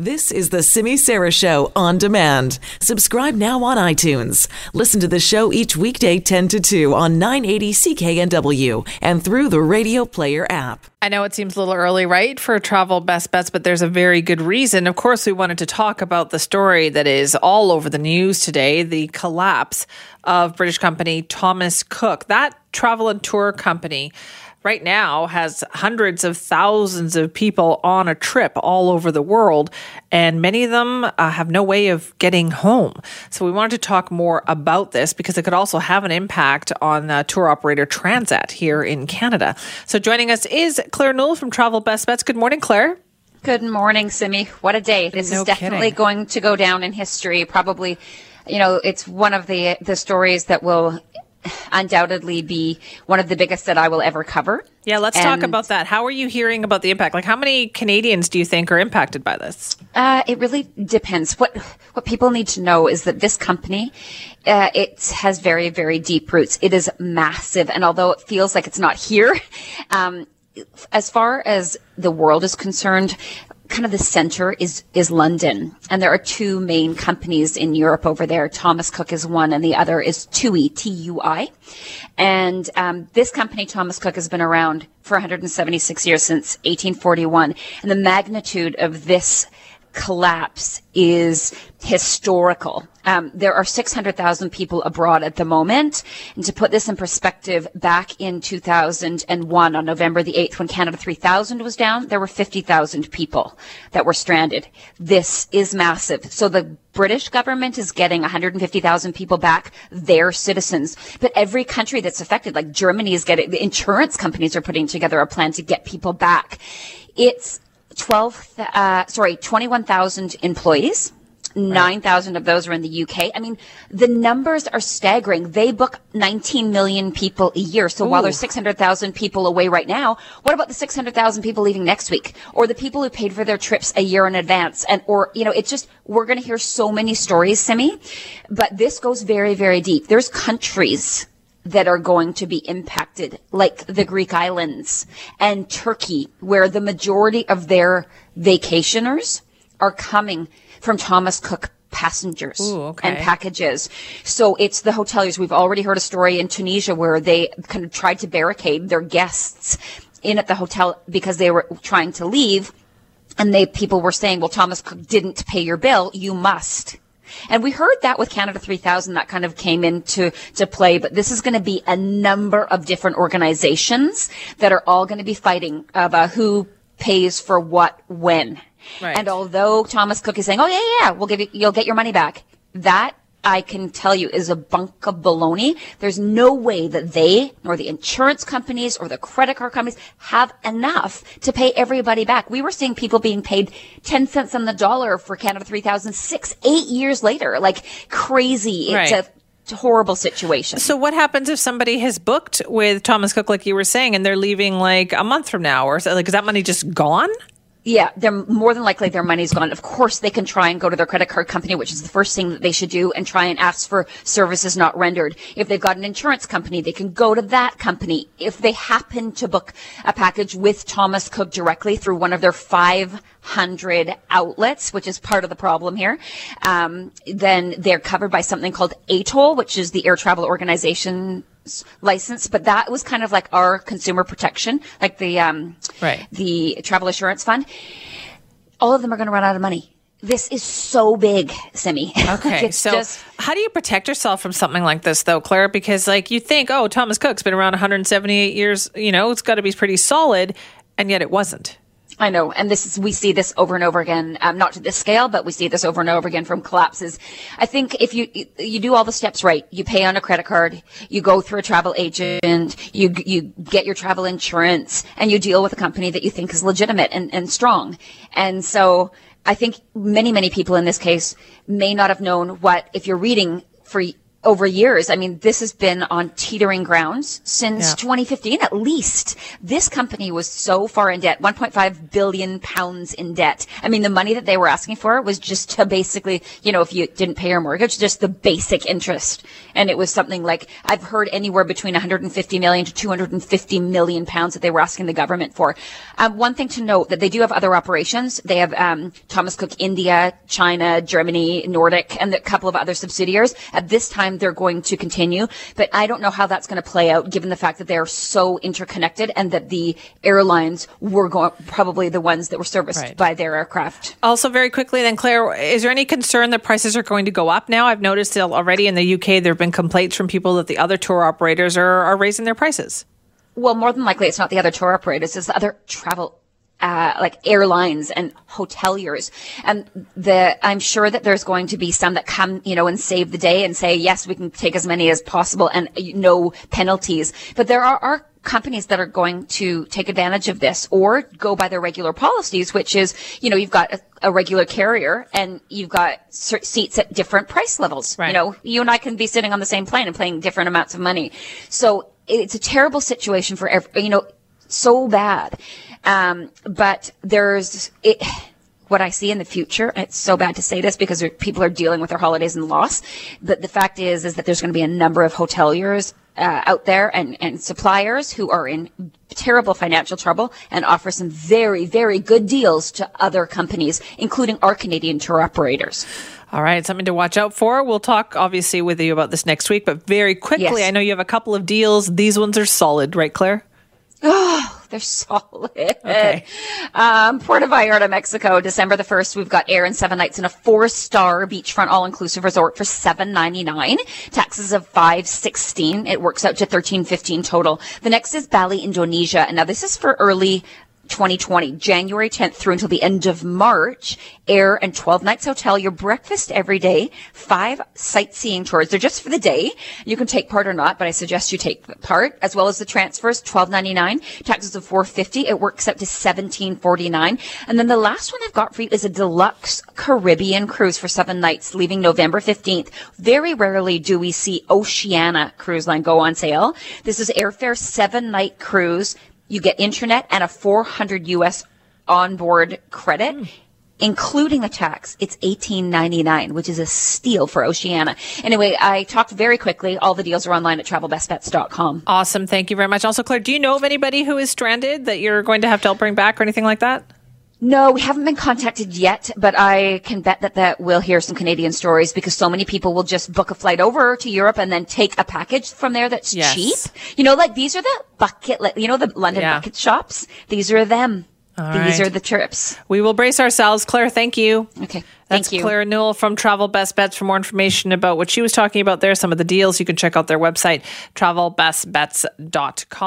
This is the Simi Sara Show on demand. Subscribe now on iTunes. Listen to the show each weekday 10 to 2 on 980 CKNW and through the Radio Player app. I know it seems a little early, right, for Travel Best Bets, but there's a very good reason. Of course, we wanted to talk about the story that is all over the news today, the collapse of British company Thomas Cook. That travel and tour company right now has hundreds of thousands of people on a trip all over the world, and many of them have no way of getting home. So we wanted to talk more about this because it could also have an impact on tour operator Transat here in Canada. So joining us is Claire Null from Travel Best Bets. Good morning, Claire. Good morning, Simi. What a day. This is definitely going to go down in history. Probably, you know, it's one of the stories that will undoubtedly be one of the biggest that I will ever cover. Yeah, let's talk about that. How are you hearing about the impact? Like, how many Canadians do you think are impacted by this? It really depends. What people need to know is that this company, it has very, very deep roots. It is massive. And although it feels like it's not here, as far as the world is concerned, kind of the center is London. And there are two main companies in Europe over there. Thomas Cook is one and the other is TUI, T-U-I. And this company, Thomas Cook, has been around for 176 years, since 1841. And the magnitude of this collapse is historical. There are 600,000 people abroad at the moment. And to put this in perspective, back in 2001, on November the 8th, when Canada 3000 was down, there were 50,000 people that were stranded. This is massive. So the British government is getting 150,000 people back, their citizens. But every country that's affected, like Germany is getting, the insurance companies are putting together a plan to get people back. It's 21,000 employees. 9,000 of those are in the UK. I mean, the numbers are staggering. They book 19 million people a year. So while there's 600,000 people away right now, what about the 600,000 people leaving next week, or the people who paid for their trips a year in advance? And, or, you know, it's just, we're going to hear so many stories, Simi, but this goes very, very deep. There's countries that are going to be impacted, like the Greek islands and Turkey, where the majority of their vacationers are coming from Thomas Cook passengers and packages. So it's the hoteliers. We've already heard a story in Tunisia where they kind of tried to barricade their guests in at the hotel because they were trying to leave, and people were saying, well, Thomas Cook didn't pay your bill, you must. And we heard that with Canada 3000, that kind of came into play. But this is going to be a number of different organizations that are all going to be fighting about who pays for what when. Right. And although Thomas Cook is saying, we'll give you, you'll get your money back, that, I can tell you, is a bunk of baloney. There's no way that they, nor the insurance companies or the credit card companies, have enough to pay everybody back. We were seeing people being paid 10 cents on the dollar for Canada 3000 8 years later. Like, crazy. Right. It's a horrible situation. So what happens if somebody has booked with Thomas Cook, like you were saying, and they're leaving like a month from now? Or so, like, is that money just gone? Yeah, they're more than likely their money's gone. Of course, they can try and go to their credit card company, which is the first thing that they should do, and try and ask for services not rendered. If they've got an insurance company, they can go to that company. If they happen to book a package with Thomas Cook directly through one of their 500 outlets, which is part of the problem here, then they're covered by something called ATOL, which is the Air Travel Organization license. But that was kind of like our consumer protection, like the Travel Assurance Fund. All of them are going to run out of money. This is so big, Simi. Okay, so how do you protect yourself from something like this, though, Claire? Because, like, you think, oh, Thomas Cook's been around 178 years, you know, it's got to be pretty solid, and yet it wasn't. I know. And we see this over and over again, not to this scale, but we see this over and over again from collapses. I think if you do all the steps right, you pay on a credit card, you go through a travel agent, you get your travel insurance, and you deal with a company that you think is legitimate and strong. And so I think many, many people in this case may not have known what, if you're reading for over years. I mean, this has been on teetering grounds since 2015, at least. This company was so far in debt, 1.5 billion pounds in debt. I mean, the money that they were asking for was just to basically, you know, if you didn't pay your mortgage, just the basic interest. And it was something like, I've heard anywhere between 150 million to 250 million pounds that they were asking the government for. One thing to note that they do have other operations. They have Thomas Cook India, China, Germany, Nordic, and a couple of other subsidiaries. At this time, they're going to continue, but I don't know how that's going to play out given the fact that they are so interconnected and that the airlines were probably the ones that were serviced by their aircraft. Also, very quickly then, Claire, is there any concern that prices are going to go up now? I've noticed already in the UK there have been complaints from people that the other tour operators are raising their prices. Well, more than likely, it's not the other tour operators, it's the other travel like airlines and hoteliers. And I'm sure that there's going to be some that come, you know, and save the day and say, yes, we can take as many as possible and no penalties. But there are companies that are going to take advantage of this or go by their regular policies, which is, you know, you've got a regular carrier and you've got seats at different price levels. Right. You know, you and I can be sitting on the same plane and paying different amounts of money. So it's a terrible situation for every, you know, so bad. But what I see in the future, it's so bad to say this because people are dealing with their holidays and loss, but the fact is that there's going to be a number of hoteliers out there and suppliers who are in terrible financial trouble and offer some very, very good deals to other companies, including our Canadian tour operators. All right, something to watch out for. We'll talk, obviously, with you about this next week, but very quickly, yes. I know you have a couple of deals. These ones are solid, right, Claire? Oh, they're solid. Okay. Puerto Vallarta, Mexico, December the 1st. We've got air and 7 nights in a 4-star beachfront all-inclusive resort for $7.99. Taxes of $5.16. It works out to $13.15 total. The next is Bali, Indonesia. And now this is for early 2020, January 10th through until the end of March, air and 12 nights hotel, your breakfast every day, 5 sightseeing tours. They're just for the day. You can take part or not, but I suggest you take part, as well as the transfers, $12.99, taxes of $4.50. It works up to $17.49. And then the last one I've got for you is a deluxe Caribbean cruise for 7 nights, leaving November 15th. Very rarely do we see Oceana Cruise Line go on sale. This is airfare, 7-night cruise. You get internet and a $400 US onboard credit, including the tax. It's $18.99, which is a steal for Oceana. Anyway, I talked very quickly. All the deals are online at TravelBestBets.com. Awesome. Thank you very much. Also, Claire, do you know of anybody who is stranded that you're going to have to help bring back or anything like that? No, we haven't been contacted yet, but I can bet that we'll hear some Canadian stories because so many people will just book a flight over to Europe and then take a package from there that's cheap. You know, like these are the bucket, you know, the London bucket shops. These are them. These are the trips. We will brace ourselves. Claire, thank you. Okay. That's thank you. Claire Null from Travel Best Bets. For more information about what she was talking about there, some of the deals, you can check out their website, TravelBestBets.com.